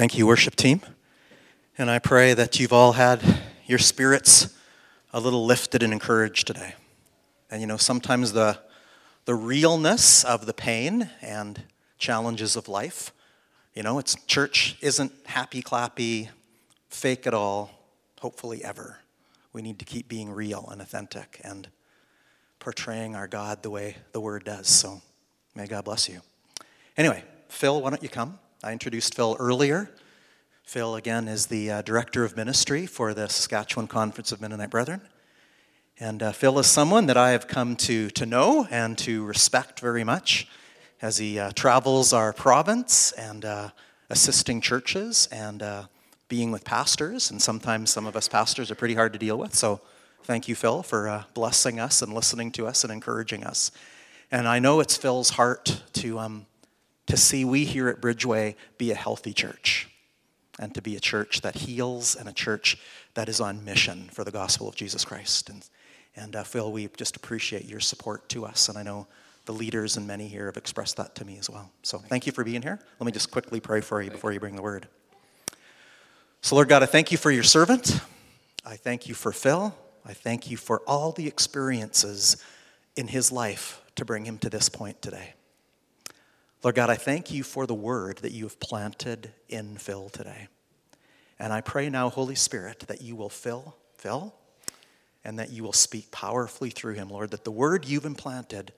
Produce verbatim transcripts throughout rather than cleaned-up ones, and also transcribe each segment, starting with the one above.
Thank you, worship team. And I pray that you've all had your spirits a little lifted and encouraged today. And you know, sometimes the the realness of the pain and challenges of life, you know, it's church isn't happy clappy, fake at all, hopefully ever. We need to keep being real and authentic and portraying our God the way the Word does. So may God bless you. Anyway, Phil, why don't you come? I introduced Phil earlier. Phil, again, is the uh, director of ministry for the Saskatchewan Conference of Mennonite Brethren. And uh, Phil is someone that I have come to, to know and to respect very much as he uh, travels our province and uh, assisting churches and uh, being with pastors. And sometimes some of us pastors are pretty hard to deal with. So thank you, Phil, for uh, blessing us and listening to us and encouraging us. And I know it's Phil's heart to... Um, to see we here at Bridgeway be a healthy church and to be a church that heals and a church that is on mission for the gospel of Jesus Christ. And, and uh, Phil, we just appreciate your support to us, and I know the leaders and many here have expressed that to me as well. So thank you for being here. Let me just quickly pray for you before you bring the word. So Lord God, I thank you for your servant. I thank you for Phil. I thank you for all the experiences in his life to bring him to this point today. Lord God, I thank you for the word that you have planted in Phil today. And I pray now, Holy Spirit, that you will fill Phil and that you will speak powerfully through him, Lord, that the word you've implanted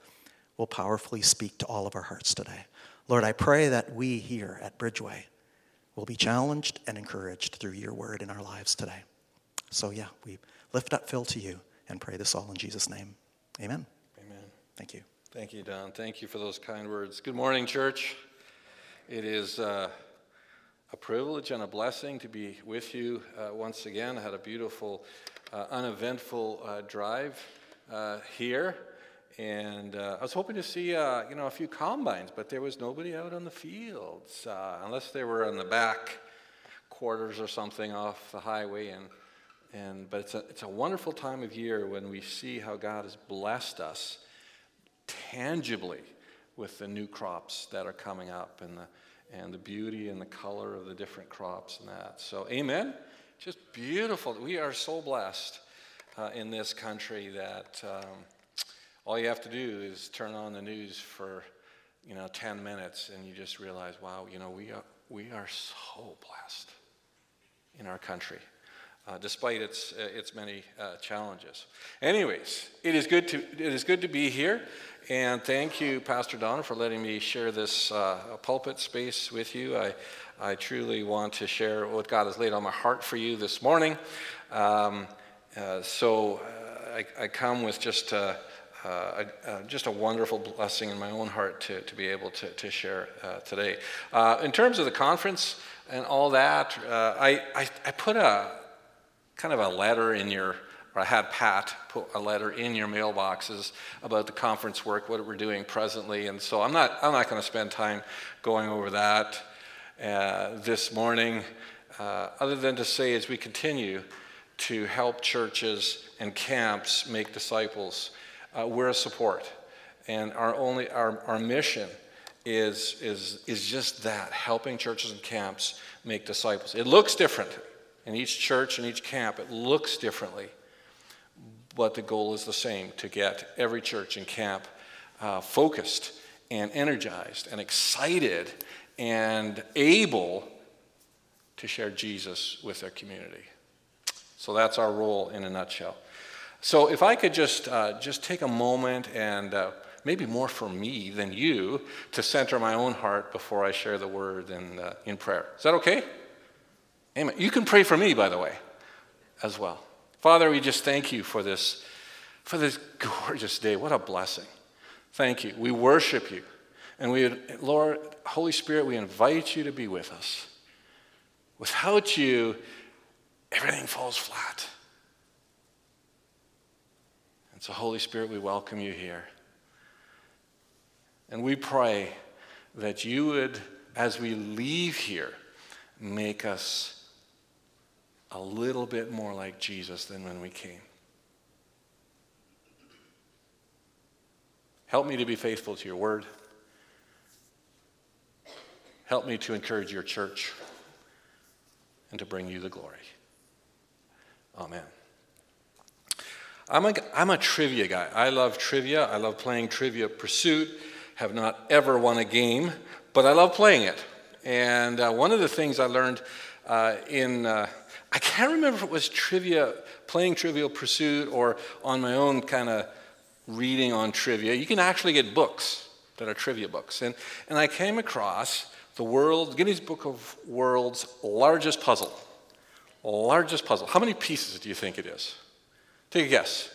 will powerfully speak to all of our hearts today. Lord, I pray that we here at Bridgeway will be challenged and encouraged through your word in our lives today. So yeah, we lift up Phil to you and pray this all in Jesus' name. Amen. Amen. Thank you. Thank you, Don. Thank you for those kind words. Good morning, church. It is uh, a privilege and a blessing to be with you uh, once again. I had a beautiful, uh, uneventful uh, drive uh, here, and uh, I was hoping to see, uh, you know, a few combines, but there was nobody out on the fields, uh, unless they were in the back quarters or something off the highway. And and but it's a it's a wonderful time of year when we see how God has blessed us tangibly with the new crops that are coming up and the and the beauty and the color of the different crops and that. So amen. Just beautiful. We are so blessed uh, in this country that um, all you have to do is turn on the news for, you know, ten minutes and you just realize, wow, you know, we are we are so blessed in our country. Uh, despite its uh, its many uh, challenges. Anyways, it is good to it is good to be here, and thank you, Pastor Don, for letting me share this uh, pulpit space with you. I I truly want to share what God has laid on my heart for you this morning. Um, uh, so uh, I, I come with just a, uh, a, a just a wonderful blessing in my own heart to to be able to to share uh, today. Uh, in terms of the conference and all that, uh, I, I I put a kind of a letter in your, or I had Pat put a letter in your mailboxes about the conference work, what we're doing presently, and so I'm not I'm not going to spend time going over that uh, this morning, uh, other than to say as we continue to help churches and camps make disciples, uh, we're a support, and our only our, our mission is is is just that, helping churches and camps make disciples. It looks different. In each church and each camp, it looks differently, but the goal is the same, to get every church and camp uh, focused and energized and excited and able to share Jesus with their community. So that's our role in a nutshell. So if I could just uh, just take a moment and uh, maybe more for me than you to center my own heart before I share the word in, uh, in prayer. Is that okay? Amen. You can pray for me, by the way, as well. Father, we just thank you for this, for this gorgeous day. What a blessing. Thank you. We worship you. And we, Lord, Holy Spirit, we invite you to be with us. Without you, everything falls flat. And so, Holy Spirit, we welcome you here. And we pray that you would, as we leave here, make us a little bit more like Jesus than when we came. Help me to be faithful to your word. Help me to encourage your church. and to bring you the glory. Amen. I'm a, I'm a trivia guy. I love trivia. I love playing Trivial Pursuit. Have not ever won a game, but I love playing it. And uh, one of the things I learned uh, in, uh, I can't remember if it was trivia, playing Trivial Pursuit or on my own kind of reading on trivia. You can actually get books that are trivia books. And, and I came across the world, Guinness Book of World's largest puzzle. Largest puzzle. How many pieces do you think it is? Take a guess.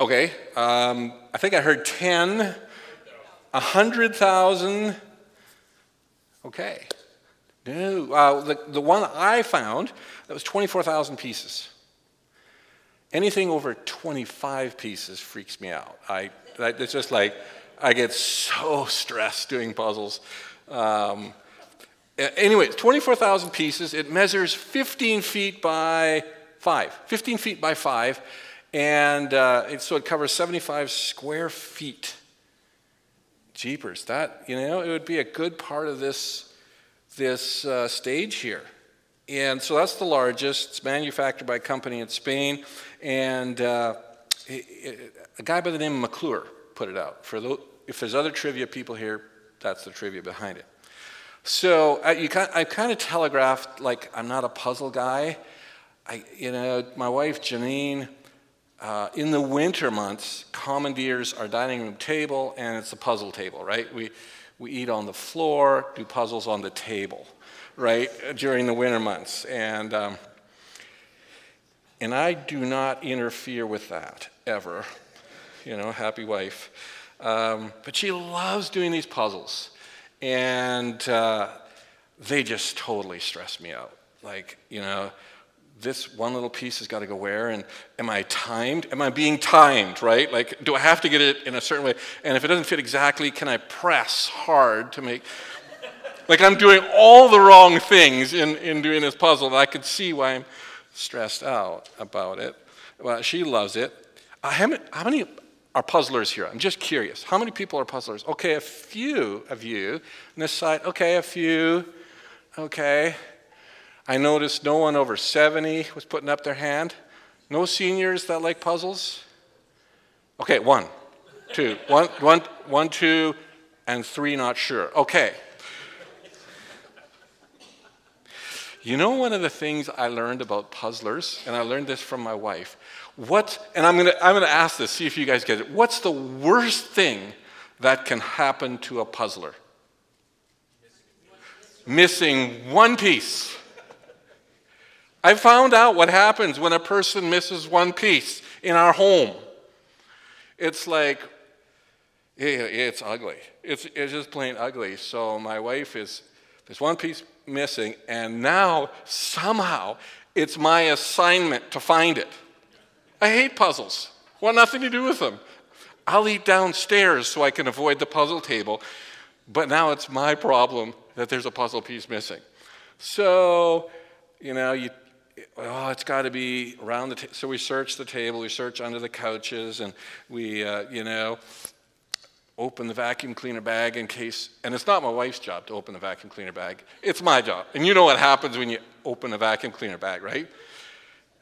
Okay, um, I think I heard ten, one hundred thousand. Okay. No, uh, the, the one I found, that was twenty-four thousand pieces. Anything over twenty-five pieces freaks me out. I, I it's just like, I get so stressed doing puzzles. Um, Anyway, twenty-four thousand pieces. It measures fifteen feet by five. fifteen feet by five. And uh, it, so it covers seventy-five square feet. Jeepers. That, you know, it would be a good part of this, this uh, stage here. And so that's the largest. It's manufactured by a company in Spain. And uh, it, it, a guy by the name of McClure put it out. For the, if there's other trivia people here, that's the trivia behind it. So I, you kind, I kind of telegraphed, like, I'm not a puzzle guy. I, you know, my wife, Janine, uh, in the winter months, commandeers our dining room table, and it's a puzzle table, right? We we eat on the floor, do puzzles on the table, right, during the winter months. And, um, and I do not interfere with that, ever. You know, happy wife. Um, but she loves doing these puzzles. And uh, they just totally stress me out. Like, you know, this one little piece has got to go where, and am I timed? Am I being timed, right? Like, do I have to get it in a certain way? And if it doesn't fit exactly, can I press hard to make... like, I'm doing all the wrong things in, in doing this puzzle, and I could see why I'm stressed out about it. Well, she loves it. I haven't, how many... are puzzlers here? I'm just curious. How many people are puzzlers? Okay, a few of you. On this side, okay, a few. Okay. I noticed no one over seventy was putting up their hand. No seniors that like puzzles? Okay, one, two, one, one, one, two, and three not sure. Okay. You know, one of the things I learned about puzzlers, and I learned this from my wife, what, and I'm going to I'm going to ask this, see if you guys get it. What's the worst thing that can happen to a puzzler? Missing one piece. I found out what happens when a person misses one piece in our home. It's like, it's ugly. It's, it's just plain ugly. So my wife is, there's one piece missing, and now somehow it's my assignment to find it. I hate puzzles. Want nothing to do with them. I'll eat downstairs so I can avoid the puzzle table, but now it's my problem that there's a puzzle piece missing. So, you know, you oh, it's got to be around the table. So we search the table, we search under the couches, and we, uh, you know, open the vacuum cleaner bag in case, and it's not my wife's job to open the vacuum cleaner bag. It's my job. And you know what happens when you open a vacuum cleaner bag, right?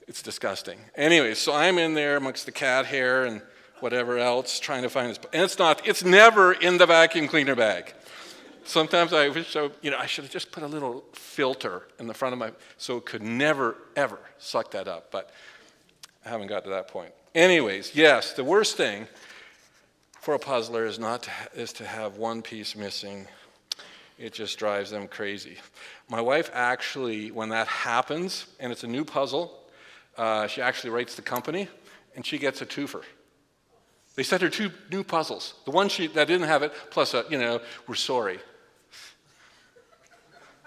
It's disgusting. Anyway, so I'm in there amongst the cat hair and whatever else trying to find this. And it's not, it's never in the vacuum cleaner bag. Sometimes I wish, I, you know, I should have just put a little filter in the front of my, so it could never, ever suck that up. But I haven't got to that point. Anyways, yes, the worst thing for a puzzler is not to ha- is to have one piece missing. It just drives them crazy. My wife actually, when that happens, and it's a new puzzle, uh, she actually writes the company, and she gets a twofer. They sent her two new puzzles. The one she that didn't have it, plus a, you know, we're sorry.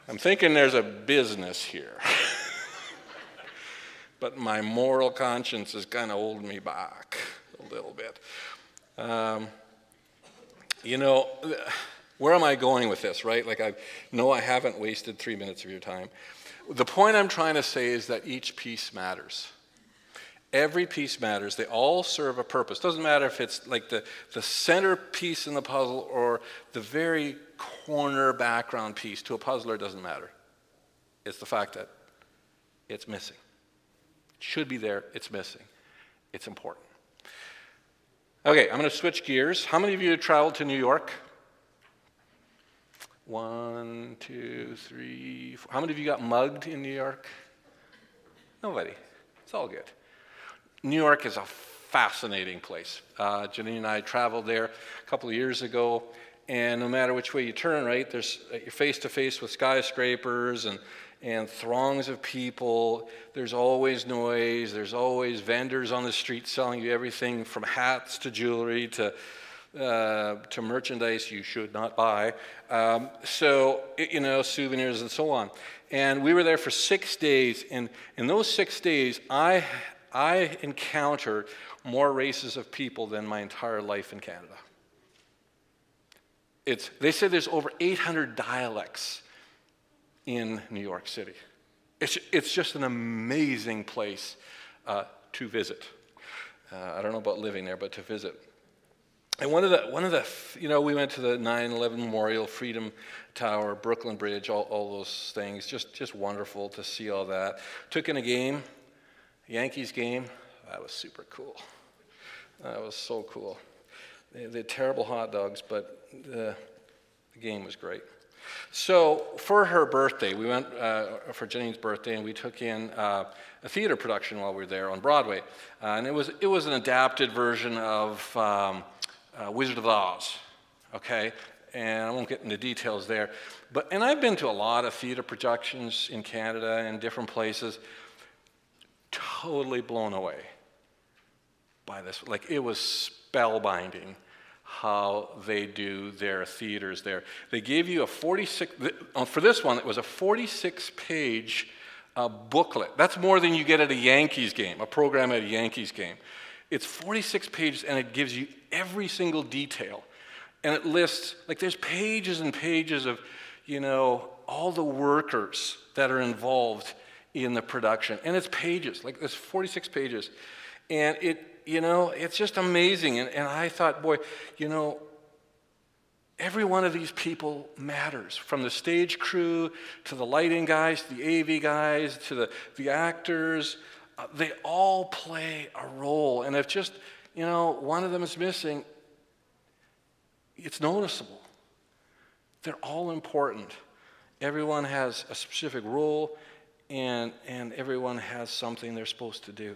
I'm thinking there's a business here. But my moral conscience is kind of holding me back a little bit. Um, you know, where am I going with this, right? Like, I no, I haven't wasted three minutes of your time. The point I'm trying to say is that each piece matters. Every piece matters. They all serve a purpose. Doesn't matter if it's like the, the center piece in the puzzle or the very corner background piece to a puzzler doesn't matter. It's the fact that it's missing. It should be there. It's missing. It's important. Okay, I'm going to switch gears. How many of you have traveled to New York? One, two, three, four. How many of you got mugged in New York? Nobody. It's all good. New York is a fascinating place. Uh, Janine and I traveled there a couple of years ago, and no matter which way you turn, right, there's you're face to face with skyscrapers and and throngs of people. There's always noise. There's always vendors on the street selling you everything from hats to jewelry to uh, to merchandise you should not buy. Um, so you know, souvenirs and so on. And we were there for six days, and in those six days, I. I encountered more races of people than my entire life in Canada. It's, they say there's over eight hundred dialects in New York City. It's, it's just an amazing place uh, to visit. Uh, I don't know about living there, but to visit. And one of the, one of the, you know, we went to the nine eleven Memorial, Freedom Tower, Brooklyn Bridge, all, all those things. Just, just wonderful to see all that. Took in a game. Yankees game, that was super cool. That was so cool. They, they had terrible hot dogs, but the, the game was great. So for her birthday, we went uh, for Janine's birthday, and we took in uh, a theater production while we were there on Broadway, uh, and it was it was an adapted version of um, uh, Wizard of Oz. Okay, and I won't get into details there, but and I've been to a lot of theater productions in Canada and different places. Totally blown away by this. Like, it was spellbinding how they do their theaters there. They gave you a forty-six, for this one, it was a forty-six page uh, booklet. That's more than you get at a Yankees game, a program at a Yankees game. It's forty-six pages, and it gives you every single detail. And it lists, like, there's pages and pages of, you know, all the workers that are involved in the production, and it's pages, like there's forty-six pages, and it, you know, it's just amazing, and, and I thought, boy, you know, every one of these people matters, from the stage crew, to the lighting guys, to the A V guys, to the, the actors, uh, they all play a role, and if just, you know, one of them is missing, it's noticeable. They're all important. Everyone has a specific role, And and everyone has something they're supposed to do.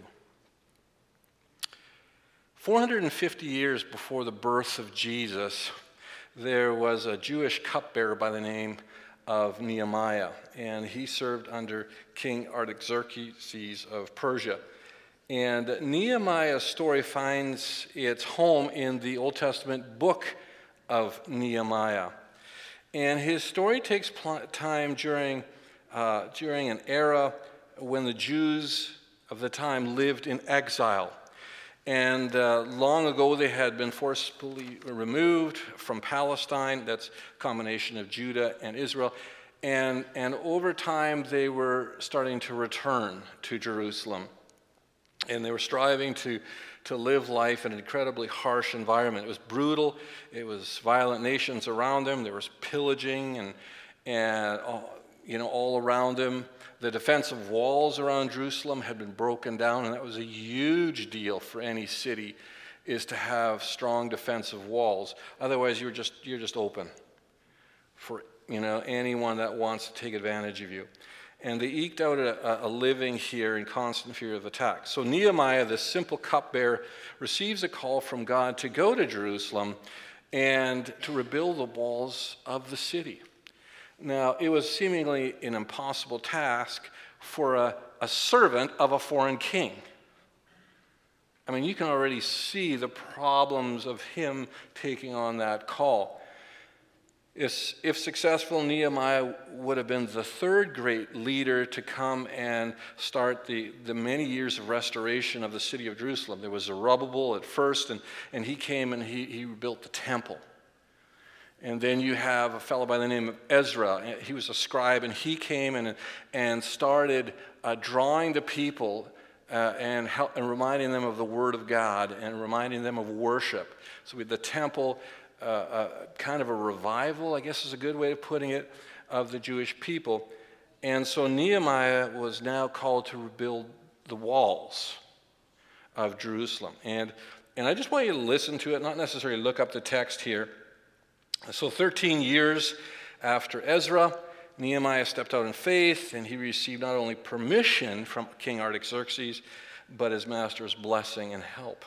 four hundred fifty years before the birth of Jesus, there was a Jewish cupbearer by the name of Nehemiah, and he served under King Artaxerxes of Persia. And Nehemiah's story finds its home in the Old Testament book of Nehemiah. And his story takes pl- time during Uh, during an era when the Jews of the time lived in exile. And uh, long ago they had been forcibly removed from Palestine. That's a combination of Judah and Israel. And, and over time they were starting to return to Jerusalem. And they were striving to, to live life in an incredibly harsh environment. It was brutal. It was violent nations around them. There was pillaging and... and oh, you know, all around him. The defensive walls around Jerusalem had been broken down, and that was a huge deal for any city, is to have strong defensive walls. Otherwise, you're just you're just open for, you know, anyone that wants to take advantage of you. And they eked out a, a living here in constant fear of attack. So Nehemiah, this simple cupbearer, receives a call from God to go to Jerusalem and to rebuild the walls of the city. Now, it was seemingly an impossible task for a, a servant of a foreign king. I mean, you can already see the problems of him taking on that call. If, if successful, Nehemiah would have been the third great leader to come and start the, the many years of restoration of the city of Jerusalem. There was Zerubbabel at first, and, and he came and he, he built the temple. And then you have a fellow by the name of Ezra. He was a scribe, and he came and and started uh, drawing the people uh, and, help, and reminding them of the Word of God and reminding them of worship. So we had the temple, uh, a kind of a revival, I guess is a good way of putting it, of the Jewish people. And so Nehemiah was now called to rebuild the walls of Jerusalem. And and I just want you to listen to it, not necessarily look up the text here. So thirteen years after Ezra, Nehemiah stepped out in faith, and he received not only permission from King Artaxerxes, but his master's blessing and help,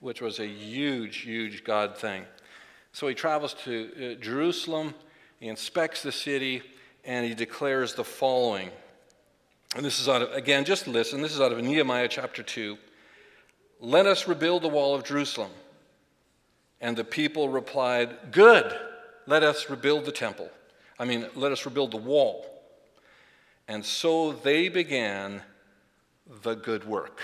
which was a huge, huge God thing. So he travels to uh, Jerusalem, he inspects the city, and he declares the following. And this is out of, again, just listen, this is out of Nehemiah chapter two. "Let us rebuild the wall of Jerusalem." And the people replied, "Good, let us rebuild the temple. I mean, let us rebuild the wall." And so they began the good work.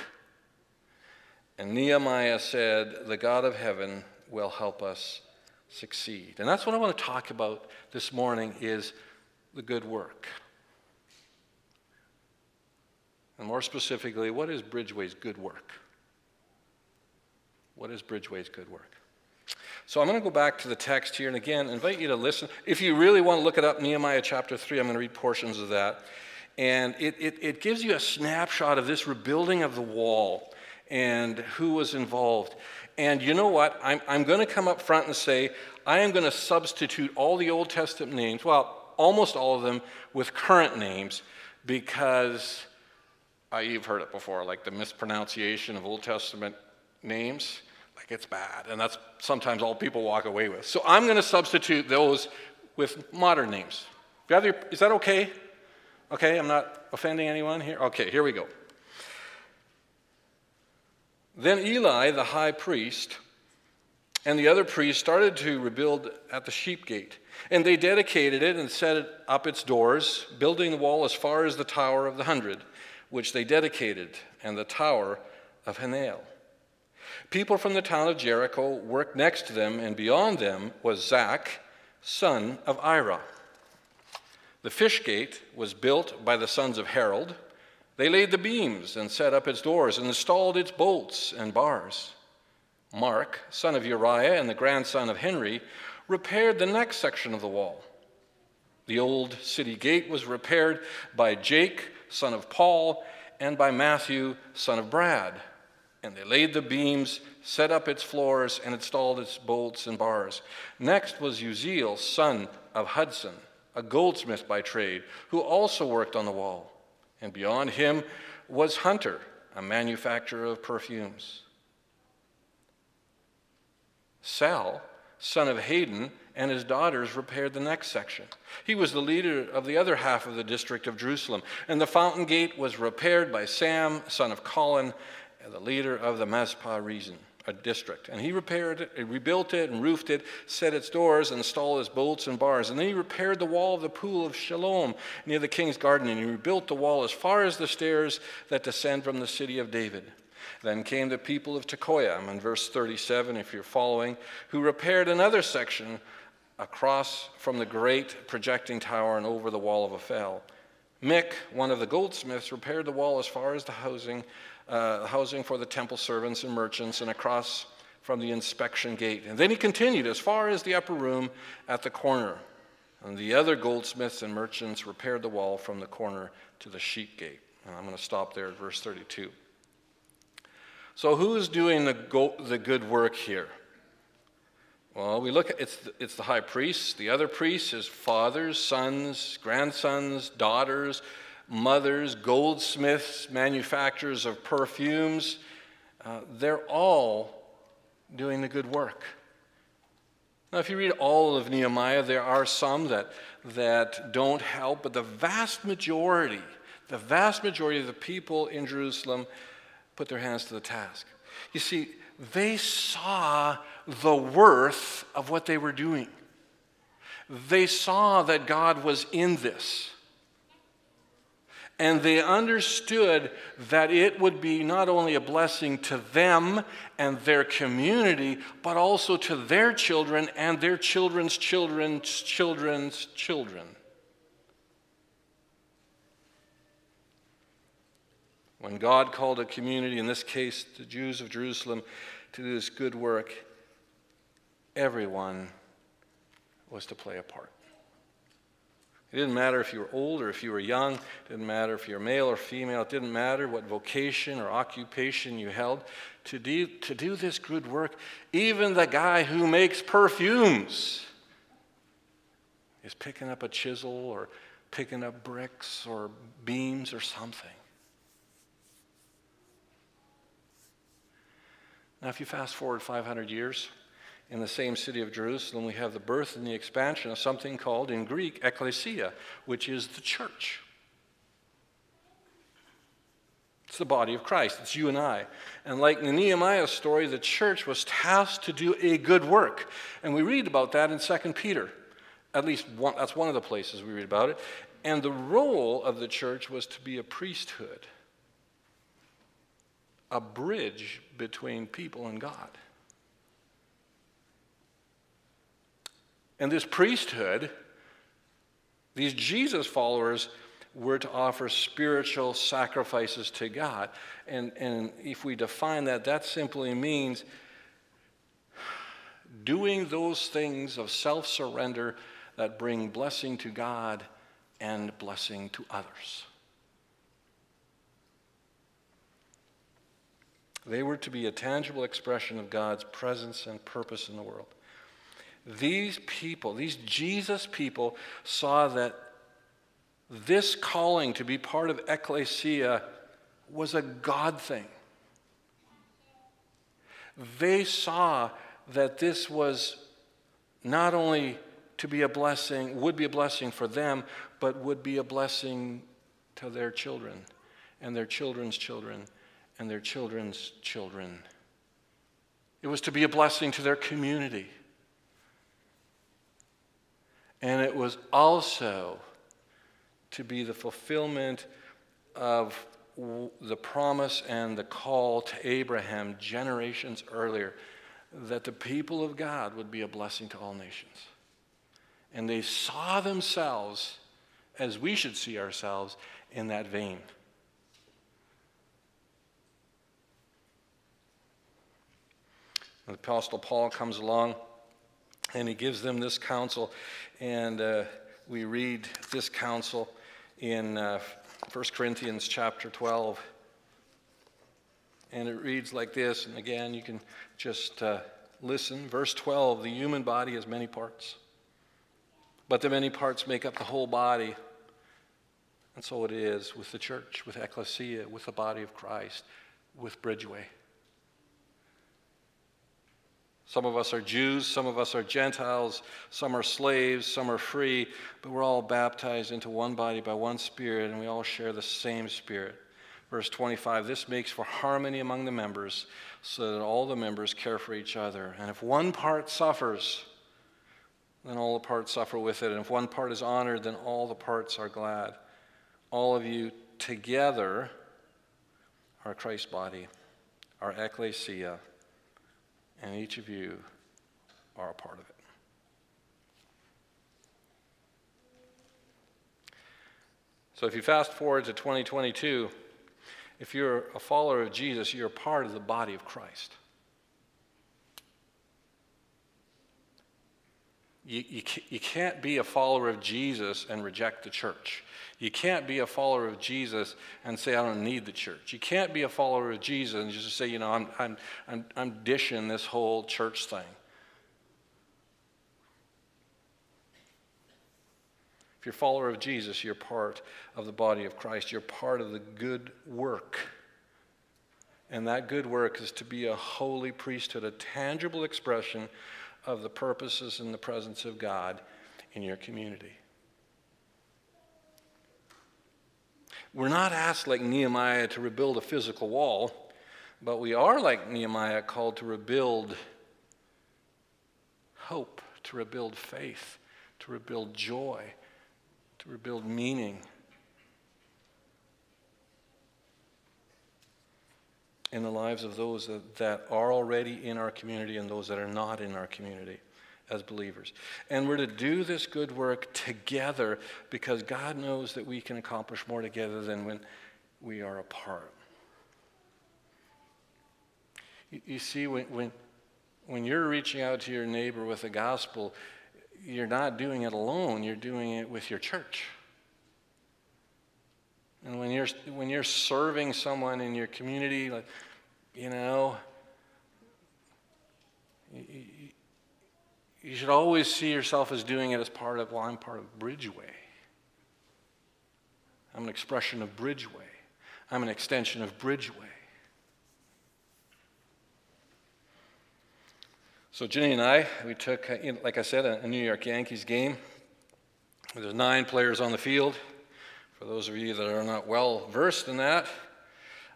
And Nehemiah said, "The God of heaven will help us succeed." And that's what I want to talk about this morning, is the good work. And more specifically, what is Bridgeway's good work? What is Bridgeway's good work? So I'm going to go back to the text here, and again, invite you to listen. If you really want to look it up, Nehemiah chapter three, I'm going to read portions of that. And it, it, it gives you a snapshot of this rebuilding of the wall and who was involved. And you know what? I'm, I'm going to come up front and say, I am going to substitute all the Old Testament names, well, almost all of them, with current names, because uh, you've heard it before, like the mispronunciation of Old Testament names. Like, it's bad, and that's sometimes all people walk away with. So I'm going to substitute those with modern names. Is that okay? Okay, I'm not offending anyone here? Okay, here we go. "Then Eli, the high priest, and the other priests started to rebuild at the sheep gate. And they dedicated it and set up its doors, building the wall as far as the Tower of the Hundred, which they dedicated, and the Tower of Hanel. People from the town of Jericho worked next to them, and beyond them was Zach, son of Ira. The fish gate was built by the sons of Harold. They laid the beams and set up its doors and installed its bolts and bars. Mark, son of Uriah and the grandson of Henry, repaired the next section of the wall. The old city gate was repaired by Jake, son of Paul, and by Matthew, son of Brad. And they laid the beams, set up its floors, and installed its bolts and bars. Next was Uziel, son of Hudson, a goldsmith by trade, who also worked on the wall. And beyond him was Hunter, a manufacturer of perfumes. Sal, son of Hayden, and his daughters repaired the next section. He was the leader of the other half of the district of Jerusalem. And the fountain gate was repaired by Sam, son of Colin, the leader of the Mizpah region, a district. And he repaired it, he rebuilt it and roofed it, set its doors, and installed its bolts and bars. And then he repaired the wall of the pool of Siloam near the king's garden, and he rebuilt the wall as far as the stairs that descend from the city of David. Then came the people of Tekoa," I'm in verse thirty-seven if you're following, "who repaired another section across from the great projecting tower and over the wall of Ophel. Mick, one of the goldsmiths, repaired the wall as far as the housing Uh, housing for the temple servants and merchants, and across from the inspection gate. And then he continued as far as the upper room at the corner. And the other goldsmiths and merchants repaired the wall from the corner to the sheep gate." And I'm going to stop there at verse thirty-two. So who is doing the go- the good work here? Well, we look at it's the, it's the high priest. The other priests, his fathers, sons, grandsons, daughters, mothers, goldsmiths, manufacturers of perfumes, uh, they're all doing the good work. Now, if you read all of Nehemiah, there are some that that don't help, but the vast majority, the vast majority of the people in Jerusalem put their hands to the task. You see, they saw the worth of what they were doing. They saw that God was in this. And they understood that it would be not only a blessing to them and their community, but also to their children and their children's children's children's children. When God called a community, in this case the Jews of Jerusalem, to do this good work, everyone was to play a part. It didn't matter if you were old or if you were young. It didn't matter if you were male or female. It didn't matter what vocation or occupation you held. To do, to do this good work, even the guy who makes perfumes is picking up a chisel or picking up bricks or beams or something. Now, if you fast forward five hundred years, in the same city of Jerusalem, we have the birth and the expansion of something called, in Greek, ekklesia, which is the church. It's the body of Christ. It's you and I. And like in Nehemiah's story, the church was tasked to do a good work. And we read about that in Second Peter. At least one, that's one of the places we read about it. And the role of the church was to be a priesthood, a bridge between people and God. And this priesthood, these Jesus followers, were to offer spiritual sacrifices to God. And, and if we define that, that simply means doing those things of self-surrender that bring blessing to God and blessing to others. They were to be a tangible expression of God's presence and purpose in the world. These people, these Jesus people, saw that this calling to be part of ecclesia was a God thing. They saw that this was not only to be a blessing, would be a blessing for them, but would be a blessing to their children and their children's children and their children's children. It was to be a blessing to their community. And it was also to be the fulfillment of the promise and the call to Abraham generations earlier, that the people of God would be a blessing to all nations. And they saw themselves, as we should see ourselves, in that vein. The Apostle Paul comes along, and he gives them this counsel, and uh, we read this counsel in uh, First Corinthians chapter twelve, and it reads like this, and again, you can just uh, listen. Verse twelve, the human body has many parts, but the many parts make up the whole body, and so it is with the church, with ecclesia, with the body of Christ, with Bridgeway. Some of us are Jews, some of us are Gentiles, some are slaves, some are free, but we're all baptized into one body by one Spirit, and we all share the same Spirit. Verse twenty-five, this makes for harmony among the members, so that all the members care for each other. And if one part suffers, then all the parts suffer with it. And if one part is honored, then all the parts are glad. All of you together are Christ's body, our ecclesia. And each of you are a part of it. So if you fast forward to twenty twenty-two, if you're a follower of Jesus, you're part of the body of Christ. You, you, you can't be a follower of Jesus and reject the church. You can't be a follower of Jesus and say, I don't need the church. You can't be a follower of Jesus and just say, you know, I'm I'm I'm, I'm dishing this whole church thing. If you're a follower of Jesus, you're part of the body of Christ. You're part of the good work. And that good work is to be a holy priesthood, a tangible expression of the purposes and the presence of God in your community. We're not asked like Nehemiah to rebuild a physical wall, but we are like Nehemiah called to rebuild hope, to rebuild faith, to rebuild joy, to rebuild meaning. In the lives of those that, that are already in our community and those that are not in our community as believers. And we're to do this good work together because God knows that we can accomplish more together than when we are apart. You, you see, when, when, when you're reaching out to your neighbor with the gospel, you're not doing it alone, you're doing it with your church. And when you're when you're serving someone in your community, like, you know, you, you should always see yourself as doing it as part of, well, I'm part of Bridgeway. I'm an expression of Bridgeway. I'm an extension of Bridgeway. So Janine and I, we took, like I said, a New York Yankees game. There's nine players on the field. For those of you that are not well versed in that,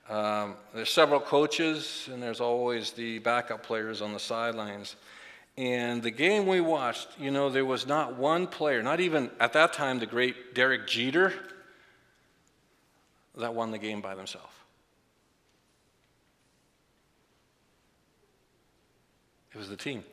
um, there's several coaches, and there's always the backup players on the sidelines. And the game we watched, you know, there was not one player, not even at that time the great Derek Jeter, that won the game by themselves. It was the team.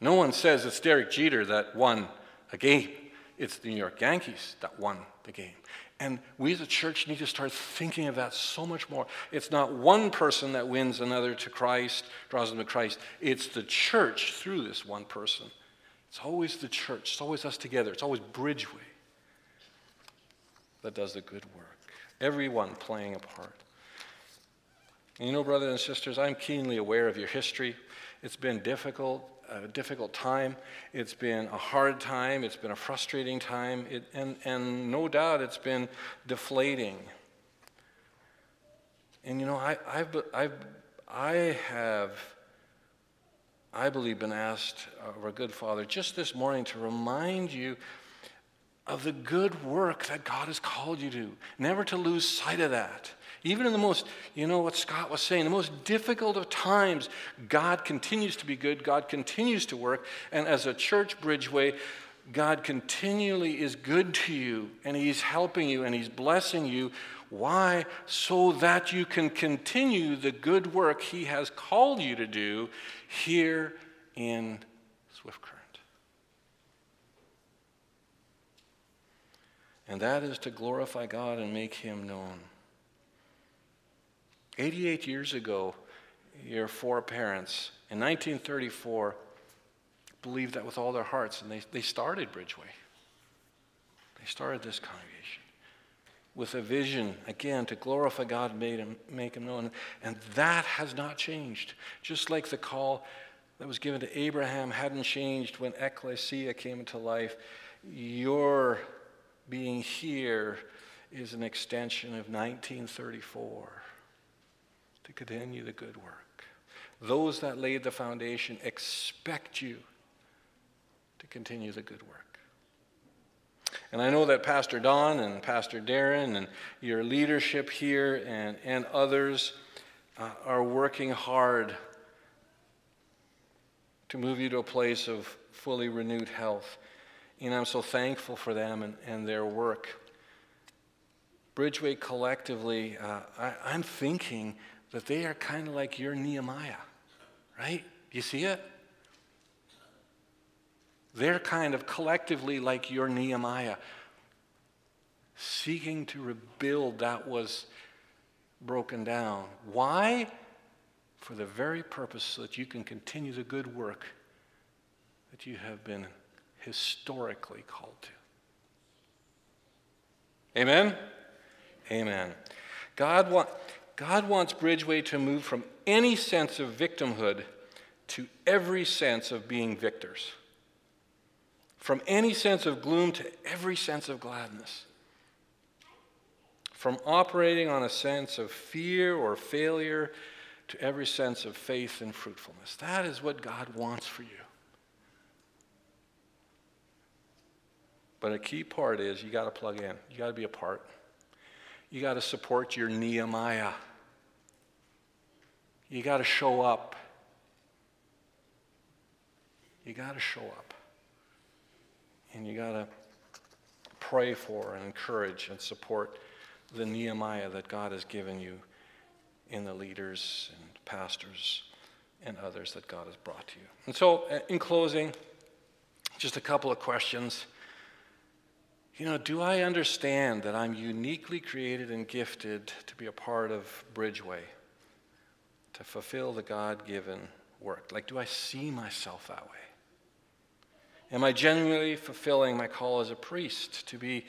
No one says it's Derek Jeter that won a game. It's the New York Yankees that won the game. And we as a church need to start thinking of that so much more. It's not one person that wins another to Christ, draws them to Christ. It's the church through this one person. It's always the church. It's always us together. It's always Bridgeway that does the good work. Everyone playing a part. And you know, brothers and sisters, I'm keenly aware of your history. It's been difficult. A difficult time. It's been a hard time. It's been a frustrating time. It, and, and no doubt it's been deflating. And you know, I, I've, I've, I have, I believe, been asked of our good Father just this morning to remind you of the good work that God has called you to. Never to lose sight of that. Even in the most, you know what Scott was saying, the most difficult of times, God continues to be good. God continues to work. And as a church, Bridgeway, God continually is good to you. And he's helping you and he's blessing you. Why? So that you can continue the good work he has called you to do here in Swift Current. And that is to glorify God and make him known. eighty-eight years ago, your four parents, in nineteen thirty-four, believed that with all their hearts, and they, they started Bridgeway. They started this congregation with a vision, again, to glorify God and made him, make him known. And that has not changed. Just like the call that was given to Abraham hadn't changed when Ecclesia came into life, your being here is an extension of nineteen thirty-four. To continue the good work. Those that laid the foundation expect you to continue the good work. And I know that Pastor Don and Pastor Darren and your leadership here and, and others uh, are working hard to move you to a place of fully renewed health. And I'm so thankful for them and, and their work. Bridgeway collectively, uh, I, I'm thinking that they are kind of like your Nehemiah, right? You see it? They're kind of collectively like your Nehemiah, seeking to rebuild that was broken down. Why? For the very purpose so that you can continue the good work that you have been historically called to. Amen? Amen. God wants... God wants Bridgeway to move from any sense of victimhood to every sense of being victors. From any sense of gloom to every sense of gladness. From operating on a sense of fear or failure to every sense of faith and fruitfulness. That is what God wants for you. But a key part is you got to plug in. You got to be a part. You got to support your Nehemiah. You got to show up. You got to show up. And you got to pray for and encourage and support the Nehemiah that God has given you in the leaders and pastors and others that God has brought to you. And so, in closing, just a couple of questions. You know, do I understand that I'm uniquely created and gifted to be a part of Bridgeway, to fulfill the God-given worked? Like, do I see myself that way? Am I genuinely fulfilling my call as a priest to be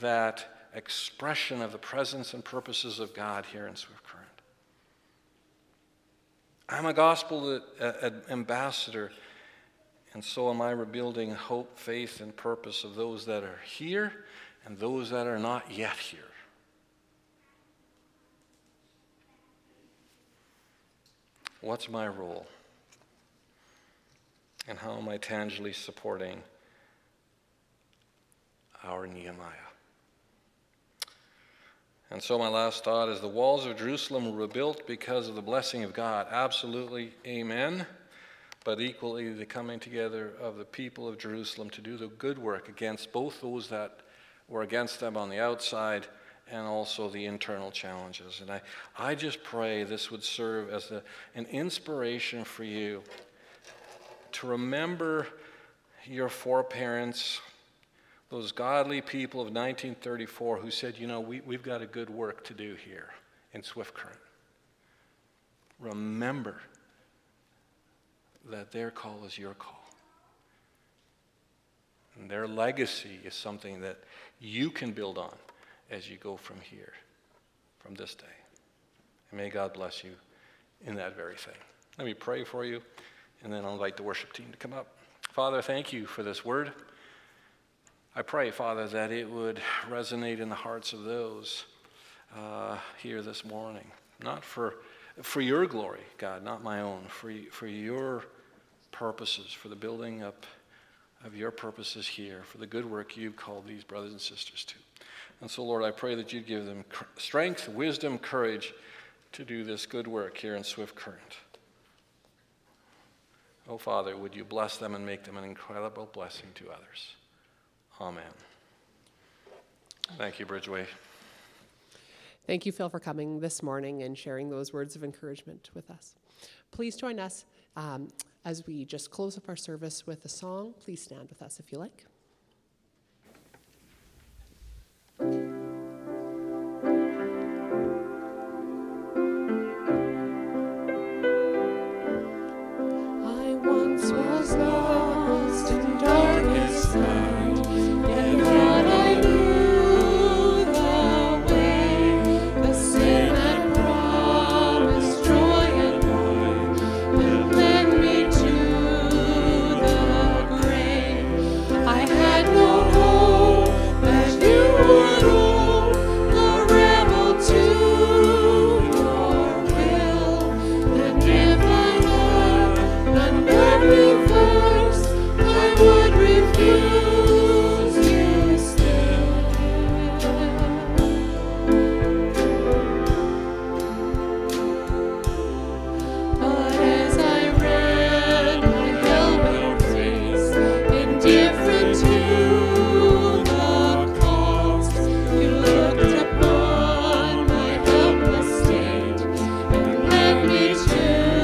that expression of the presence and purposes of God here in Swift Current? I'm a gospel ambassador, and so am I rebuilding hope, faith, and purpose of those that are here and those that are not yet here. What's my role? And how am I tangibly supporting our Nehemiah? And so my last thought is the walls of Jerusalem were rebuilt because of the blessing of God. Absolutely, amen. But equally, the coming together of the people of Jerusalem to do the good work against both those that were against them on the outside and also the internal challenges. And I, I just pray this would serve as a, an inspiration for you to remember your foreparents, those godly people of nineteen thirty-four who said, you know, we, we've got a good work to do here in Swift Current. Remember that their call is your call. And their legacy is something that you can build on as you go from here, from this day. And may God bless you in that very thing. Let me pray for you, and then I'll invite the worship team to come up. Father, thank you for this word. I pray, Father, that it would resonate in the hearts of those uh, here this morning. Not for for your glory, God, not my own. For for your purposes, for the building up of your purposes here, for the good work you've called these brothers and sisters to. And so, Lord, I pray that you'd give them strength, wisdom, courage to do this good work here in Swift Current. Oh, Father, would you bless them and make them an incredible blessing to others. Amen. Thank you, Bridgeway. Thank you, Phil, for coming this morning and sharing those words of encouragement with us. Please join us um, as we just close up our service with a song. Please stand with us if you like. Let me do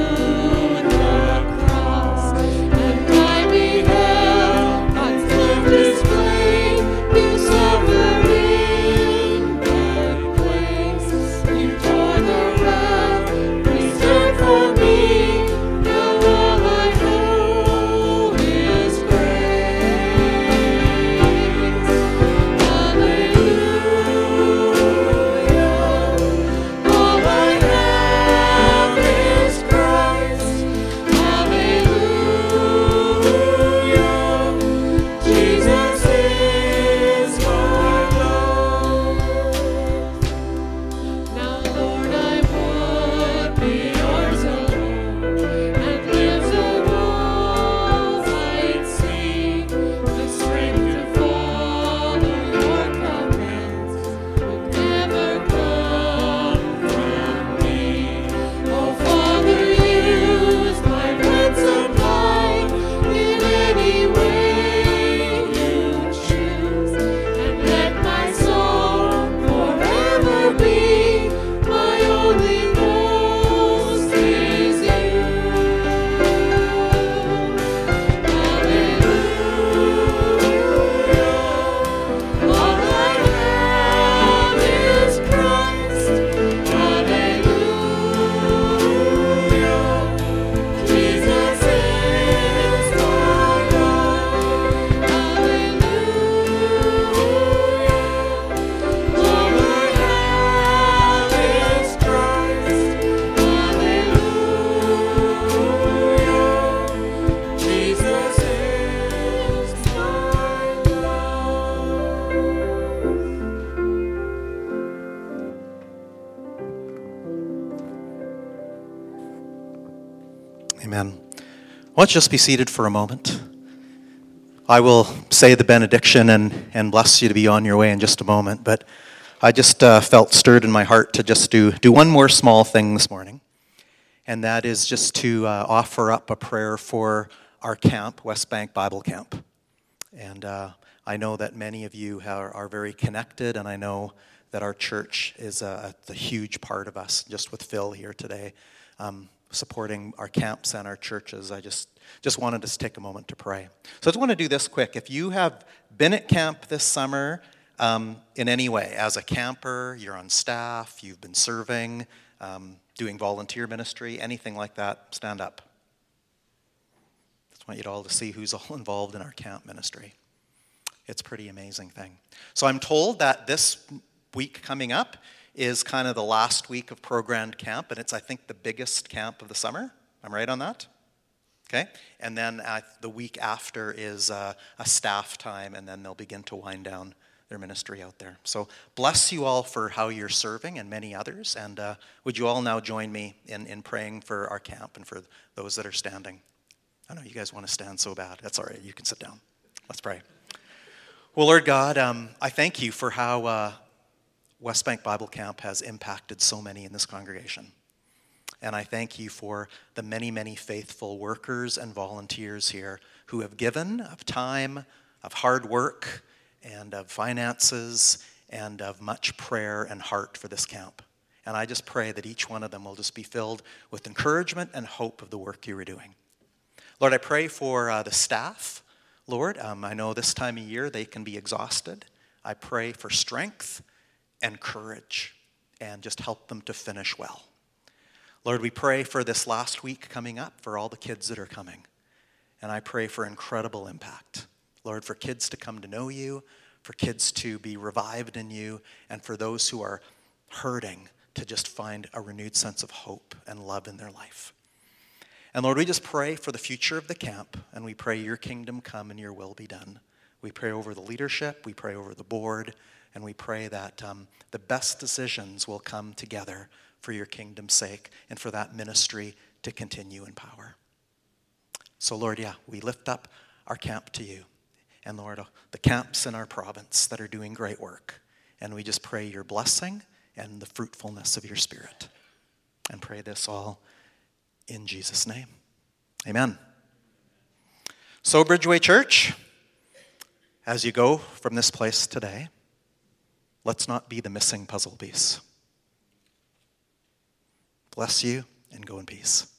Amen. Let's just be seated for a moment. I will say the benediction and, and bless you to be on your way in just a moment, but I just uh, felt stirred in my heart to just do, do one more small thing this morning, and that is just to uh, offer up a prayer for our camp, West Bank Bible Camp. And uh, I know that many of you are, are very connected, and I know that our church is a, a huge part of us, just with Phil here today, um, supporting our camps and our churches. I just, just wanted us to take a moment to pray. So I just want to do this quick. If you have been at camp this summer um, in any way, as a camper, you're on staff, you've been serving, um, doing volunteer ministry, anything like that, stand up. I want you all to see who's all involved in our camp ministry. It's a pretty amazing thing. So I'm told that this week coming up is kind of the last week of programmed camp, and it's, I think, the biggest camp of the summer. I'm right on that? Okay. And then uh, the week after is uh, a staff time, and then they'll begin to wind down their ministry out there. So bless you all for how you're serving and many others, and uh, would you all now join me in, in praying for our camp and for those that are standing? I know you guys want to stand so bad. That's all right. You can sit down. Let's pray. Well, Lord God, um, I thank you for how uh, West Bank Bible Camp has impacted so many in this congregation. And I thank you for the many, many faithful workers and volunteers here who have given of time, of hard work, and of finances, and of much prayer and heart for this camp. And I just pray that each one of them will just be filled with encouragement and hope of the work you are doing. Lord, I pray for uh, the staff, Lord. Um, I know this time of year they can be exhausted. I pray for strength and courage and just help them to finish well. Lord, we pray for this last week coming up for all the kids that are coming. And I pray for incredible impact. Lord, for kids to come to know you, for kids to be revived in you, and for those who are hurting to just find a renewed sense of hope and love in their life. And Lord, we just pray for the future of the camp, and we pray your kingdom come and your will be done. We pray over the leadership, we pray over the board, and we pray that um, the best decisions will come together for your kingdom's sake and for that ministry to continue in power. So Lord, yeah, we lift up our camp to you. And Lord, the camps in our province that are doing great work. And we just pray your blessing and the fruitfulness of your spirit. And pray this all in Jesus' name. Amen. So, Bridgeway Church, as you go from this place today, let's not be the missing puzzle piece. Bless you and go in peace.